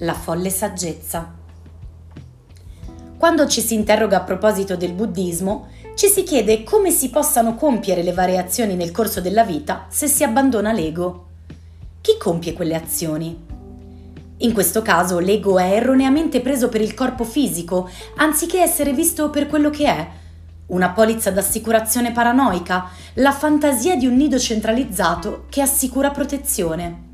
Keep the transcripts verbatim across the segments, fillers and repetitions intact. la folle saggezza. Quando ci si interroga a proposito del buddismo, ci si chiede come si possano compiere le varie azioni nel corso della vita se si abbandona l'ego. Chi compie quelle azioni? In questo caso l'ego è erroneamente preso per il corpo fisico, anziché essere visto per quello che è, una polizza d'assicurazione paranoica, la fantasia di un nido centralizzato che assicura protezione.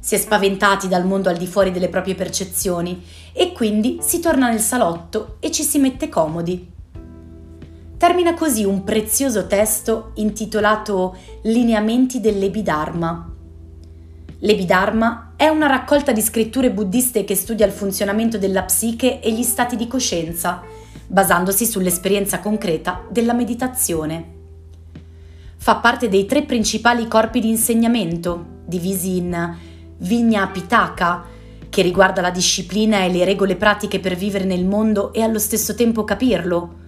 Si è spaventati dal mondo al di fuori delle proprie percezioni e quindi si torna nel salotto e ci si mette comodi. Termina così un prezioso testo intitolato Lineamenti dell'Ebidharma. L'Ebidharma è una raccolta di scritture buddiste che studia il funzionamento della psiche e gli stati di coscienza, basandosi sull'esperienza concreta della meditazione. Fa parte dei tre principali corpi di insegnamento, divisi in Vinaya Pitaka, che riguarda la disciplina e le regole pratiche per vivere nel mondo e allo stesso tempo capirlo,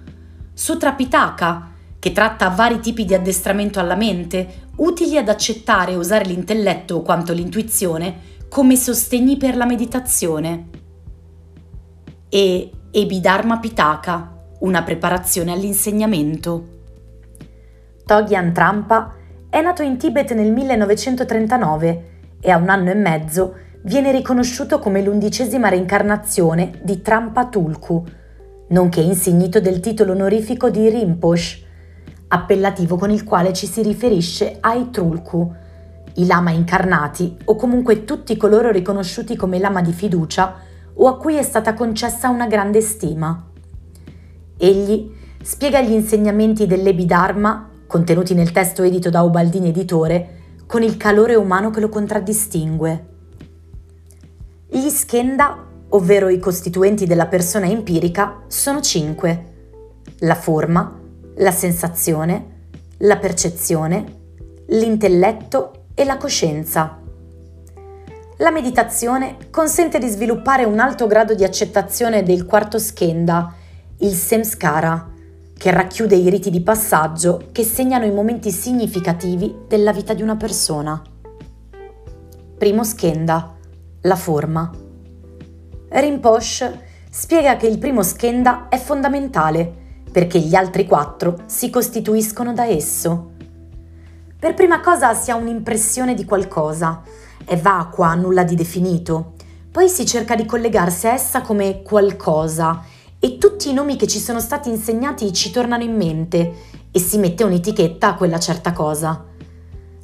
Sutra Pitaka, che tratta vari tipi di addestramento alla mente, utili ad accettare e usare l'intelletto o quanto l'intuizione come sostegni per la meditazione, e Abhidharma Pitaka, una preparazione all'insegnamento. Chögyam Trungpa è nato in Tibet nel millenovecentotrentanove e a un anno e mezzo viene riconosciuto come l'undicesima reincarnazione di Trungpa Tulku, nonché insignito del titolo onorifico di Rinpoche, appellativo con il quale ci si riferisce ai Tulku, i lama incarnati o comunque tutti coloro riconosciuti come lama di fiducia o a cui è stata concessa una grande stima. Egli spiega gli insegnamenti dell'Ebidharma, contenuti nel testo edito da Ubaldini Editore, con il calore umano che lo contraddistingue. Gli skandha, ovvero i costituenti della persona empirica, sono cinque: la forma, la sensazione, la percezione, l'intelletto e la coscienza. La meditazione consente di sviluppare un alto grado di accettazione del quarto skandha, il samskara, che racchiude i riti di passaggio che segnano i momenti significativi della vita di una persona. Primo skandha, la forma. Rinpoche spiega che il primo skandha è fondamentale perché gli altri quattro si costituiscono da esso. Per prima cosa si ha un'impressione di qualcosa, è vacua, nulla di definito, poi si cerca di collegarsi a essa come qualcosa e tutti i nomi che ci sono stati insegnati ci tornano in mente e si mette un'etichetta a quella certa cosa.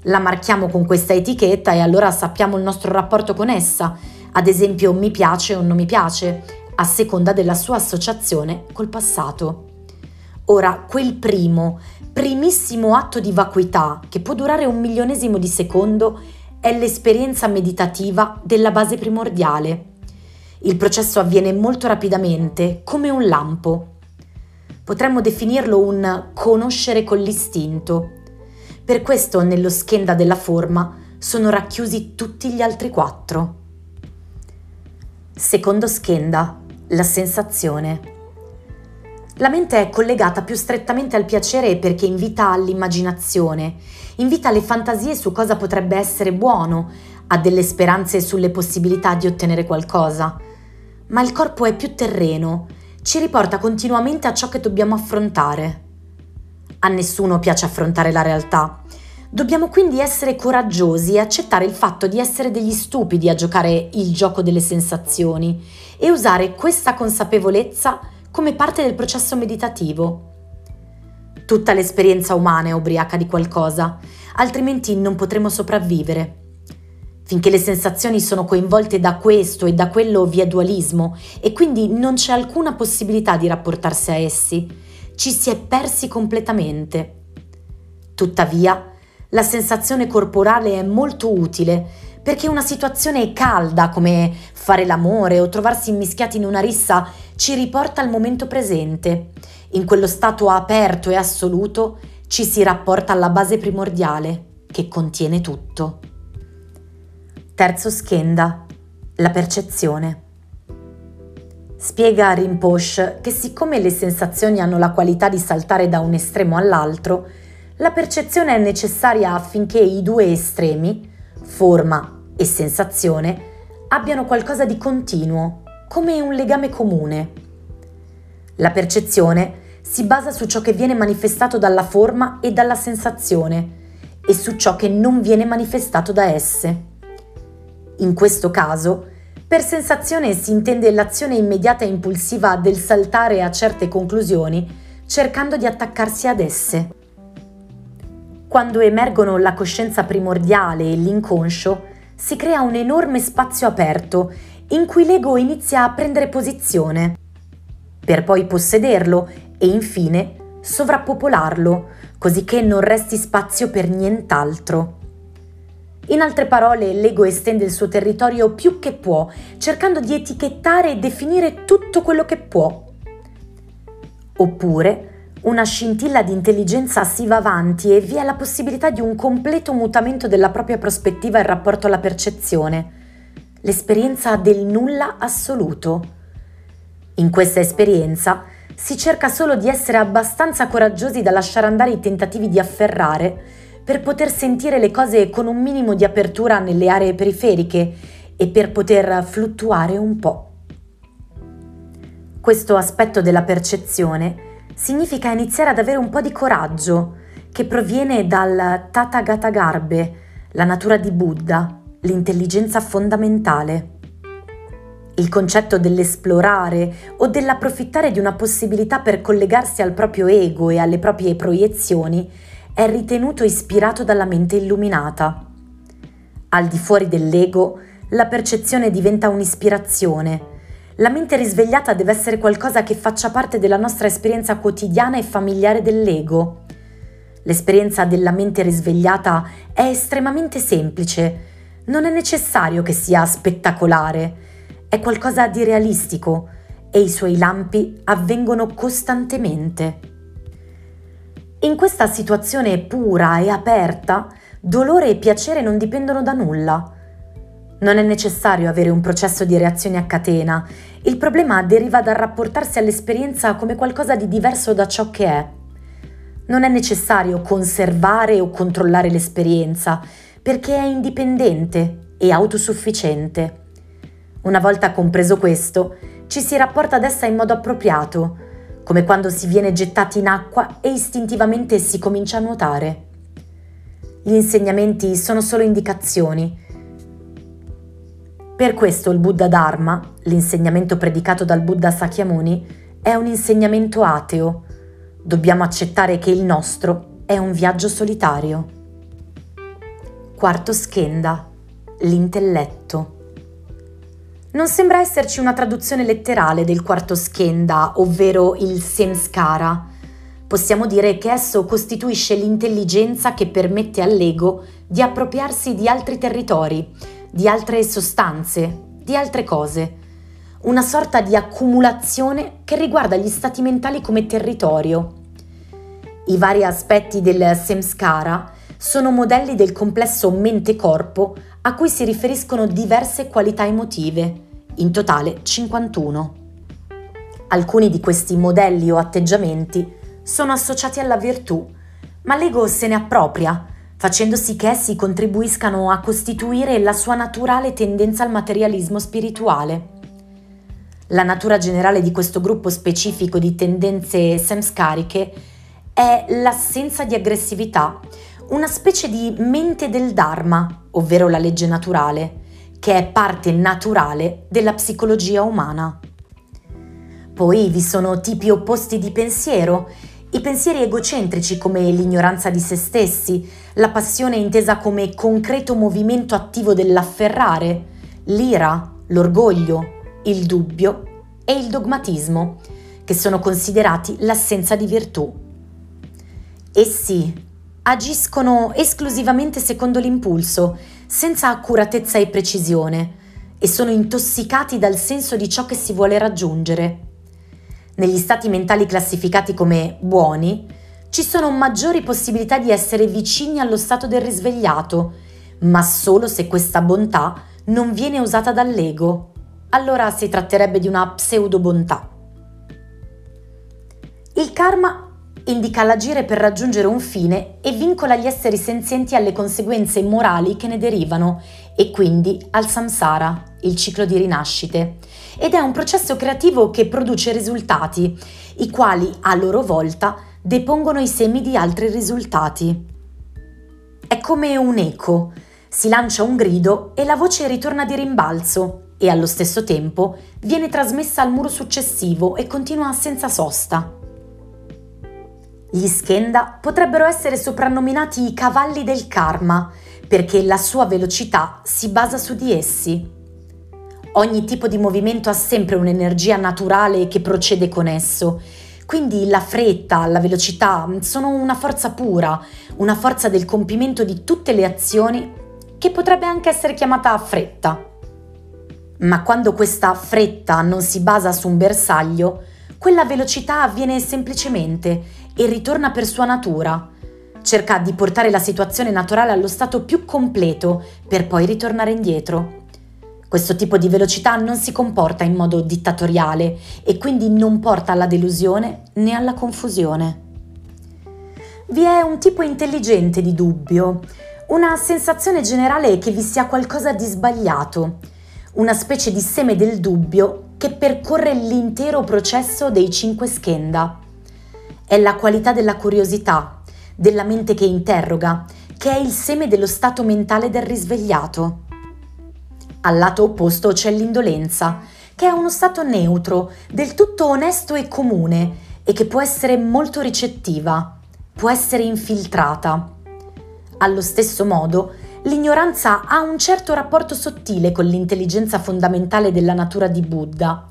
La marchiamo con questa etichetta e allora sappiamo il nostro rapporto con essa, ad esempio mi piace o non mi piace, a seconda della sua associazione col passato. Ora, quel primo, primissimo atto di vacuità, che può durare un milionesimo di secondo, è l'esperienza meditativa della base primordiale. Il processo avviene molto rapidamente, come un lampo. Potremmo definirlo un conoscere con l'istinto. Per questo, nello skandha della forma, sono racchiusi tutti gli altri quattro. Secondo skandha, la sensazione. La mente è collegata più strettamente al piacere perché invita all'immaginazione, invita alle fantasie su cosa potrebbe essere buono, ha delle speranze sulle possibilità di ottenere qualcosa. Ma il corpo è più terreno, ci riporta continuamente a ciò che dobbiamo affrontare. A nessuno piace affrontare la realtà. Dobbiamo quindi essere coraggiosi e accettare il fatto di essere degli stupidi a giocare il gioco delle sensazioni e usare questa consapevolezza come parte del processo meditativo. Tutta l'esperienza umana è ubriaca di qualcosa, altrimenti non potremo sopravvivere. Finché le sensazioni sono coinvolte da questo e da quello vi è dualismo e quindi non c'è alcuna possibilità di rapportarsi a essi, ci si è persi completamente. Tuttavia, la sensazione corporale è molto utile perché una situazione calda come fare l'amore o trovarsi immischiati in una rissa ci riporta al momento presente. In quello stato aperto e assoluto ci si rapporta alla base primordiale che contiene tutto. Terzo skandha, la percezione. Spiega Rinpoche che siccome le sensazioni hanno la qualità di saltare da un estremo all'altro, la percezione è necessaria affinché i due estremi, forma e sensazione, abbiano qualcosa di continuo, come un legame comune. La percezione si basa su ciò che viene manifestato dalla forma e dalla sensazione e su ciò che non viene manifestato da esse. In questo caso, per sensazione si intende l'azione immediata e impulsiva del saltare a certe conclusioni cercando di attaccarsi ad esse. Quando emergono la coscienza primordiale e l'inconscio, si crea un enorme spazio aperto in cui l'ego inizia a prendere posizione, per poi possederlo e infine sovrappopolarlo, così che non resti spazio per nient'altro. In altre parole, l'ego estende il suo territorio più che può, cercando di etichettare e definire tutto quello che può. Oppure, una scintilla di intelligenza si va avanti e vi è la possibilità di un completo mutamento della propria prospettiva in rapporto alla percezione, l'esperienza del nulla assoluto. In questa esperienza si cerca solo di essere abbastanza coraggiosi da lasciare andare i tentativi di afferrare per poter sentire le cose con un minimo di apertura nelle aree periferiche e per poter fluttuare un po'. Questo aspetto della percezione significa iniziare ad avere un po' di coraggio, che proviene dal Tathagatagarbha, la natura di Buddha, l'intelligenza fondamentale. Il concetto dell'esplorare o dell'approfittare di una possibilità per collegarsi al proprio ego e alle proprie proiezioni è ritenuto ispirato dalla mente illuminata. Al di fuori dell'ego, la percezione diventa un'ispirazione. La mente risvegliata deve essere qualcosa che faccia parte della nostra esperienza quotidiana e familiare dell'ego. L'esperienza della mente risvegliata è estremamente semplice, non è necessario che sia spettacolare, è qualcosa di realistico e i suoi lampi avvengono costantemente. In questa situazione pura e aperta, dolore e piacere non dipendono da nulla. Non è necessario avere un processo di reazioni a catena, il problema deriva dal rapportarsi all'esperienza come qualcosa di diverso da ciò che è. Non è necessario conservare o controllare l'esperienza, perché è indipendente e autosufficiente. Una volta compreso questo, ci si rapporta ad essa in modo appropriato, come quando si viene gettati in acqua e istintivamente si comincia a nuotare. Gli insegnamenti sono solo indicazioni. Per questo il Buddha Dharma, l'insegnamento predicato dal Buddha Sakyamuni, è un insegnamento ateo. Dobbiamo accettare che il nostro è un viaggio solitario. Quarto skandha, l'intelletto. Non sembra esserci una traduzione letterale del quarto skandha, ovvero il samskara. Possiamo dire che esso costituisce l'intelligenza che permette all'ego di appropriarsi di altri territori, di altre sostanze, di altre cose, una sorta di accumulazione che riguarda gli stati mentali come territorio. I vari aspetti del samskara sono modelli del complesso mente-corpo a cui si riferiscono diverse qualità emotive, in totale cinquantuno. Alcuni di questi modelli o atteggiamenti sono associati alla virtù, ma l'ego se ne appropria, facendo sì che essi contribuiscano a costituire la sua naturale tendenza al materialismo spirituale. La natura generale di questo gruppo specifico di tendenze samskariche è l'assenza di aggressività, una specie di mente del Dharma, ovvero la legge naturale, che è parte naturale della psicologia umana. Poi vi sono tipi opposti di pensiero, i pensieri egocentrici come l'ignoranza di se stessi, la passione intesa come concreto movimento attivo dell'afferrare, l'ira, l'orgoglio, il dubbio e il dogmatismo, che sono considerati l'assenza di virtù. Essi agiscono esclusivamente secondo l'impulso, senza accuratezza e precisione, e sono intossicati dal senso di ciò che si vuole raggiungere. Negli stati mentali classificati come buoni, ci sono maggiori possibilità di essere vicini allo stato del risvegliato, ma solo se questa bontà non viene usata dall'ego. Allora si tratterebbe di una pseudo bontà. Il karma indica l'agire per raggiungere un fine e vincola gli esseri senzienti alle conseguenze morali che ne derivano e quindi al samsara, il ciclo di rinascite, ed è un processo creativo che produce risultati, i quali a loro volta depongono i semi di altri risultati. È come un eco, si lancia un grido e la voce ritorna di rimbalzo e allo stesso tempo viene trasmessa al muro successivo e continua senza sosta. Gli skandha potrebbero essere soprannominati i cavalli del karma, perché la sua velocità si basa su di essi. Ogni tipo di movimento ha sempre un'energia naturale che procede con esso, quindi la fretta, la velocità sono una forza pura, una forza del compimento di tutte le azioni che potrebbe anche essere chiamata fretta. Ma quando questa fretta non si basa su un bersaglio, quella velocità avviene semplicemente e ritorna per sua natura. Cerca di portare la situazione naturale allo stato più completo per poi ritornare indietro. Questo tipo di velocità non si comporta in modo dittatoriale e quindi non porta alla delusione né alla confusione. Vi è un tipo intelligente di dubbio, una sensazione generale che vi sia qualcosa di sbagliato, una specie di seme del dubbio che percorre l'intero processo dei cinque skandha. È la qualità della curiosità, della mente che interroga, che è il seme dello stato mentale del risvegliato. Al lato opposto c'è l'indolenza, che è uno stato neutro, del tutto onesto e comune, e che può essere molto ricettiva, può essere infiltrata. Allo stesso modo, l'ignoranza ha un certo rapporto sottile con l'intelligenza fondamentale della natura di Buddha.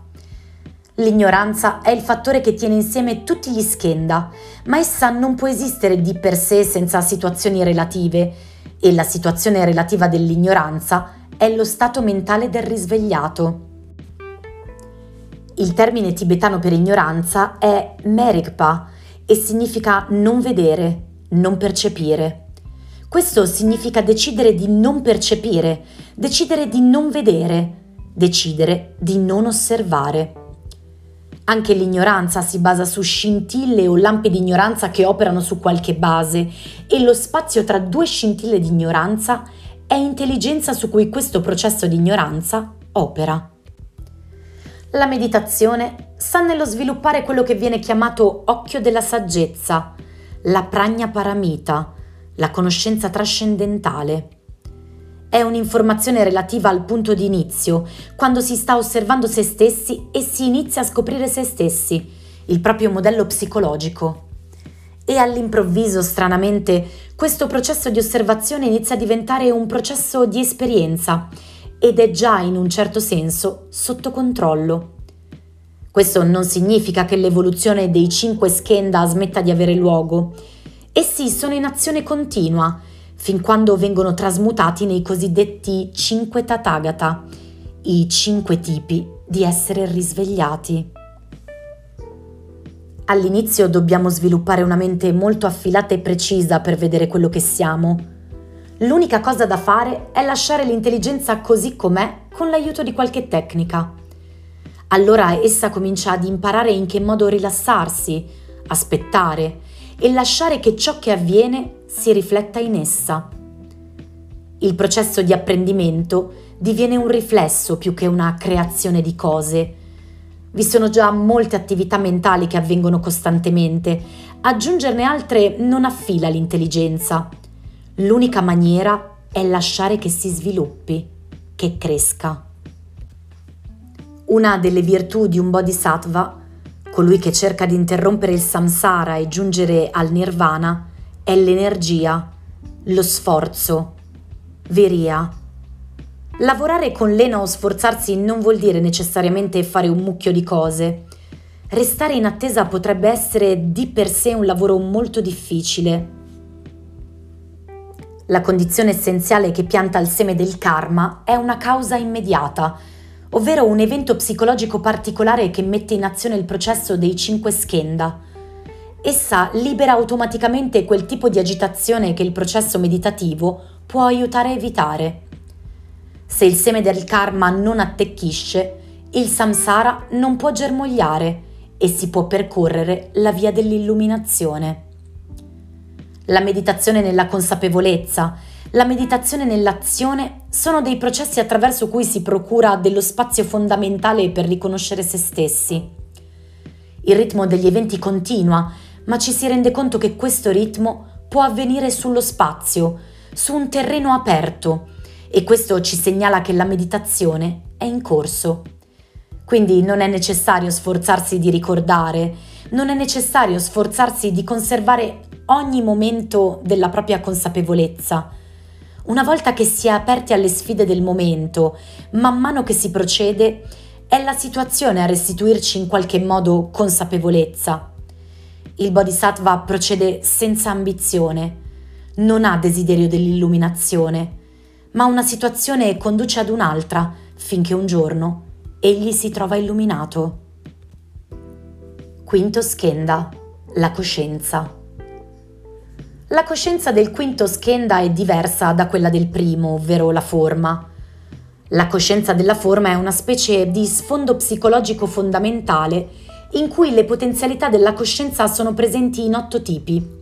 L'ignoranza è il fattore che tiene insieme tutti gli skandha, ma essa non può esistere di per sé senza situazioni relative, e la situazione relativa dell'ignoranza è lo stato mentale del risvegliato. Il termine tibetano per ignoranza è marigpa e significa non vedere, non percepire. Questo significa decidere di non percepire, decidere di non vedere, decidere di non osservare. Anche l'ignoranza si basa su scintille o lampi di ignoranza che operano su qualche base e lo spazio tra due scintille di ignoranza è intelligenza su cui questo processo di ignoranza opera. La meditazione sta nello sviluppare quello che viene chiamato occhio della saggezza, la prajna paramita, la conoscenza trascendentale. È un'informazione relativa al punto di inizio, quando si sta osservando se stessi e si inizia a scoprire se stessi, il proprio modello psicologico. E all'improvviso, stranamente, questo processo di osservazione inizia a diventare un processo di esperienza ed è già in un certo senso sotto controllo. Questo non significa che l'evoluzione dei cinque skandha smetta di avere luogo. Essi sono in azione continua, fin quando vengono trasmutati nei cosiddetti cinque Tathagata, i cinque tipi di essere risvegliati. All'inizio dobbiamo sviluppare una mente molto affilata e precisa per vedere quello che siamo. L'unica cosa da fare è lasciare l'intelligenza così com'è con l'aiuto di qualche tecnica. Allora essa comincia ad imparare in che modo rilassarsi, aspettare e lasciare che ciò che avviene si rifletta in essa. Il processo di apprendimento diviene un riflesso più che una creazione di cose. Vi sono già molte attività mentali che avvengono costantemente, aggiungerne altre non affila l'intelligenza. L'unica maniera è lasciare che si sviluppi, che cresca. Una delle virtù di un bodhisattva, colui che cerca di interrompere il samsara e giungere al nirvana, è l'energia, lo sforzo, veria. Lavorare con lena o sforzarsi non vuol dire necessariamente fare un mucchio di cose. Restare in attesa potrebbe essere di per sé un lavoro molto difficile. La condizione essenziale che pianta il seme del karma è una causa immediata, ovvero un evento psicologico particolare che mette in azione il processo dei cinque skandha. Essa libera automaticamente quel tipo di agitazione che il processo meditativo può aiutare a evitare. Se il seme del karma non attecchisce, il samsara non può germogliare e si può percorrere la via dell'illuminazione. La meditazione nella consapevolezza, la meditazione nell'azione sono dei processi attraverso cui si procura dello spazio fondamentale per riconoscere se stessi. Il ritmo degli eventi continua, ma ci si rende conto che questo ritmo può avvenire sullo spazio, su un terreno aperto, e questo ci segnala che la meditazione è in corso. Quindi non è necessario sforzarsi di ricordare, non è necessario sforzarsi di conservare ogni momento della propria consapevolezza. Una volta che si è aperti alle sfide del momento, man mano che si procede, è la situazione a restituirci in qualche modo consapevolezza. Il bodhisattva procede senza ambizione, non ha desiderio dell'illuminazione, ma una situazione conduce ad un'altra finché un giorno egli si trova illuminato. Quinto skandha, la coscienza. La coscienza del quinto skandha è diversa da quella del primo, ovvero la forma. La coscienza della forma è una specie di sfondo psicologico fondamentale in cui le potenzialità della coscienza sono presenti in otto tipi.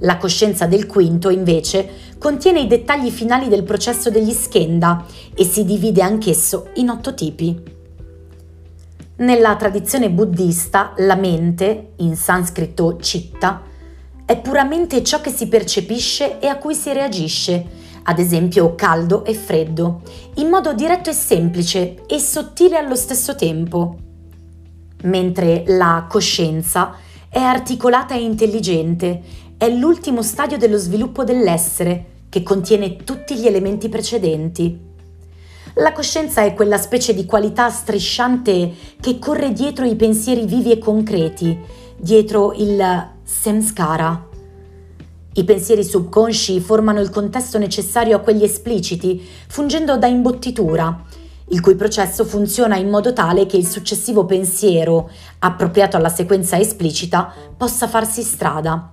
La coscienza del quinto, invece, contiene i dettagli finali del processo degli skandha e si divide anch'esso in otto tipi. Nella tradizione buddista, la mente, in sanscrito citta, è puramente ciò che si percepisce e a cui si reagisce, ad esempio caldo e freddo, in modo diretto e semplice e sottile allo stesso tempo. Mentre la coscienza è articolata e intelligente, è l'ultimo stadio dello sviluppo dell'essere, che contiene tutti gli elementi precedenti. La coscienza è quella specie di qualità strisciante che corre dietro i pensieri vivi e concreti, dietro il samskara. I pensieri subconsci formano il contesto necessario a quelli espliciti, fungendo da imbottitura, il cui processo funziona in modo tale che il successivo pensiero, appropriato alla sequenza esplicita, possa farsi strada.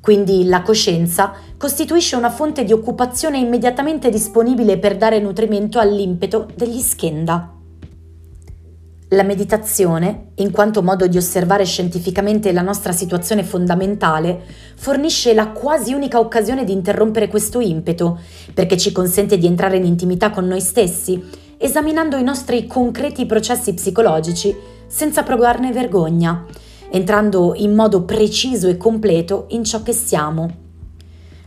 Quindi la coscienza costituisce una fonte di occupazione immediatamente disponibile per dare nutrimento all'impeto degli skandha. La meditazione, in quanto modo di osservare scientificamente la nostra situazione fondamentale, fornisce la quasi unica occasione di interrompere questo impeto, perché ci consente di entrare in intimità con noi stessi, esaminando i nostri concreti processi psicologici senza provarne vergogna, entrando in modo preciso e completo in ciò che siamo.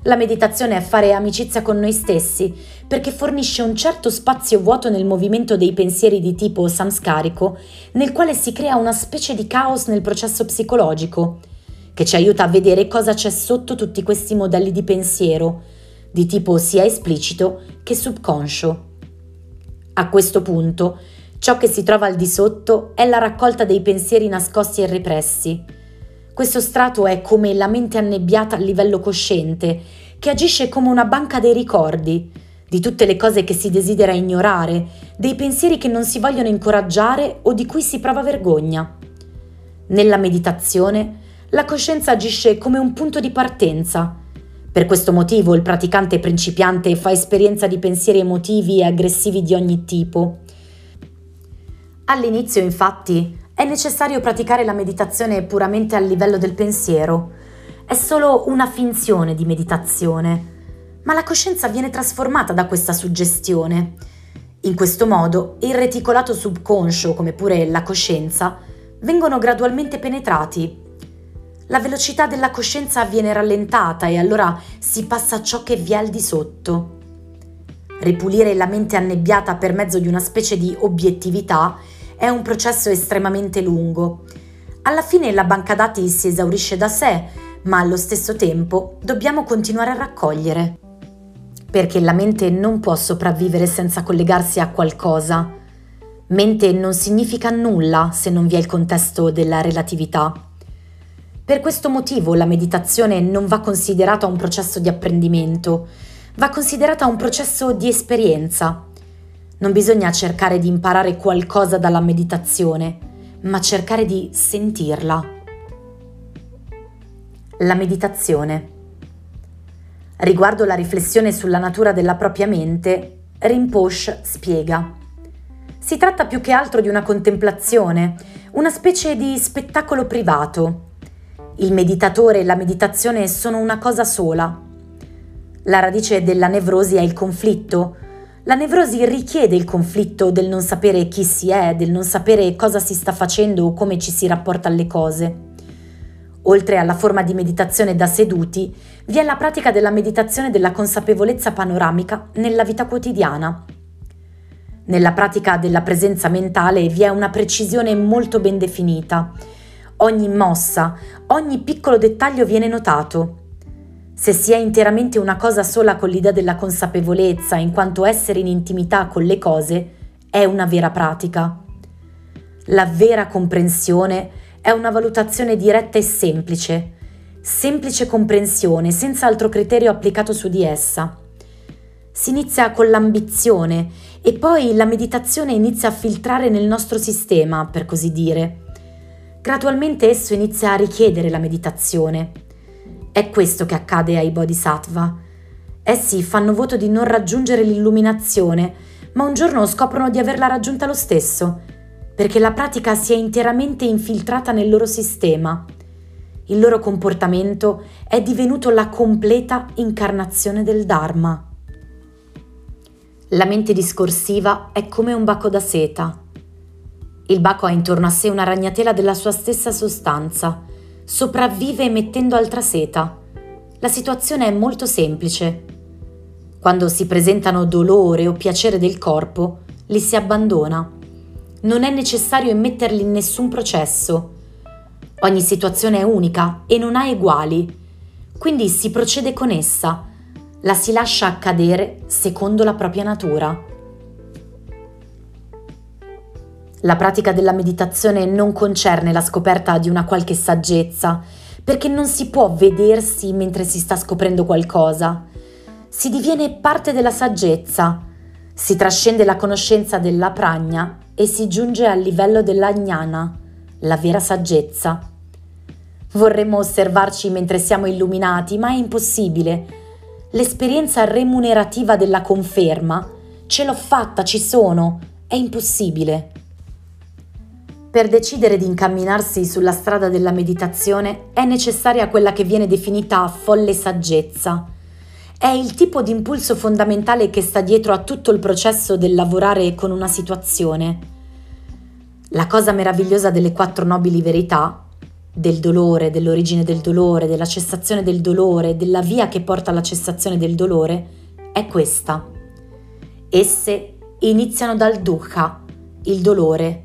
La meditazione è fare amicizia con noi stessi, perché fornisce un certo spazio vuoto nel movimento dei pensieri di tipo samskarico, nel quale si crea una specie di caos nel processo psicologico, che ci aiuta a vedere cosa c'è sotto tutti questi modelli di pensiero, di tipo sia esplicito che subconscio. A questo punto, ciò che si trova al di sotto è la raccolta dei pensieri nascosti e repressi. Questo strato è come la mente annebbiata a livello cosciente, che agisce come una banca dei ricordi, di tutte le cose che si desidera ignorare, dei pensieri che non si vogliono incoraggiare o di cui si prova vergogna. Nella meditazione, la coscienza agisce come un punto di partenza. Per questo motivo il praticante principiante fa esperienza di pensieri emotivi e aggressivi di ogni tipo. All'inizio, infatti, è necessario praticare la meditazione puramente al livello del pensiero. È solo una finzione di meditazione, ma la coscienza viene trasformata da questa suggestione. In questo modo, il reticolato subconscio, come pure la coscienza, vengono gradualmente penetrati. La velocità della coscienza viene rallentata e allora si passa a ciò che vi è al di sotto. Ripulire la mente annebbiata per mezzo di una specie di obiettività è un processo estremamente lungo. Alla fine la banca dati si esaurisce da sé, ma allo stesso tempo dobbiamo continuare a raccogliere, perché la mente non può sopravvivere senza collegarsi a qualcosa. Mente non significa nulla se non vi è il contesto della relatività. Per questo motivo la meditazione non va considerata un processo di apprendimento, va considerata un processo di esperienza. Non bisogna cercare di imparare qualcosa dalla meditazione, ma cercare di sentirla. La meditazione. Riguardo la riflessione sulla natura della propria mente, Rinpoche spiega: si tratta più che altro di una contemplazione, una specie di spettacolo privato. Il meditatore e la meditazione sono una cosa sola. La radice della nevrosi è il conflitto. La nevrosi richiede il conflitto del non sapere chi si è, del non sapere cosa si sta facendo o come ci si rapporta alle cose. Oltre alla forma di meditazione da seduti, vi è la pratica della meditazione della consapevolezza panoramica nella vita quotidiana. Nella pratica della presenza mentale vi è una precisione molto ben definita. Ogni mossa, ogni piccolo dettaglio viene notato. Se si è interamente una cosa sola con l'idea della consapevolezza, in quanto essere in intimità con le cose, è una vera pratica. La vera comprensione è una valutazione diretta e semplice, semplice comprensione senza altro criterio applicato su di essa. Si inizia con l'ambizione e poi la meditazione inizia a filtrare nel nostro sistema, per così dire. Gradualmente esso inizia a richiedere la meditazione. È questo che accade ai bodhisattva. Essi fanno voto di non raggiungere l'illuminazione, ma un giorno scoprono di averla raggiunta lo stesso, perché la pratica si è interamente infiltrata nel loro sistema. Il loro comportamento è divenuto la completa incarnazione del Dharma. La mente discorsiva è come un baco da seta. Il baco ha intorno a sé una ragnatela della sua stessa sostanza, sopravvive emettendo altra seta. La situazione è molto semplice. Quando si presentano dolore o piacere del corpo, li si abbandona. Non è necessario immetterli in nessun processo. Ogni situazione è unica e non ha eguali, quindi si procede con essa, la si lascia accadere secondo la propria natura. La pratica della meditazione non concerne la scoperta di una qualche saggezza, perché non si può vedersi mentre si sta scoprendo qualcosa. Si diviene parte della saggezza, si trascende la conoscenza della prajna e si giunge al livello della gnana, la vera saggezza. Vorremmo osservarci mentre siamo illuminati, ma è impossibile. L'esperienza remunerativa della conferma, ce l'ho fatta, ci sono, è impossibile. Per decidere di incamminarsi sulla strada della meditazione è necessaria quella che viene definita folle saggezza. È il tipo di impulso fondamentale che sta dietro a tutto il processo del lavorare con una situazione. La cosa meravigliosa delle quattro nobili verità, del dolore, dell'origine del dolore, della cessazione del dolore, della via che porta alla cessazione del dolore, è questa. Esse iniziano dal dukkha, il dolore.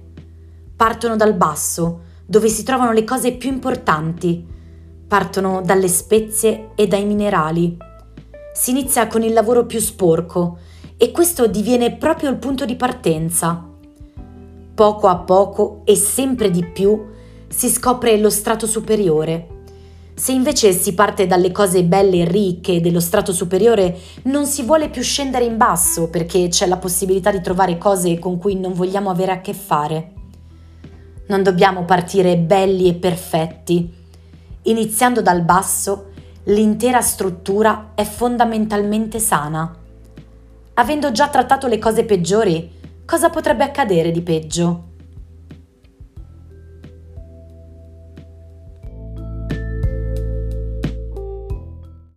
Partono dal basso, dove si trovano le cose più importanti. Partono dalle spezie e dai minerali. Si inizia con il lavoro più sporco e questo diviene proprio il punto di partenza. Poco a poco e sempre di più si scopre lo strato superiore. Se invece si parte dalle cose belle e ricche dello strato superiore, non si vuole più scendere in basso perché c'è la possibilità di trovare cose con cui non vogliamo avere a che fare. Non dobbiamo partire belli e perfetti. Iniziando dal basso, l'intera struttura è fondamentalmente sana. Avendo già trattato le cose peggiori, cosa potrebbe accadere di peggio?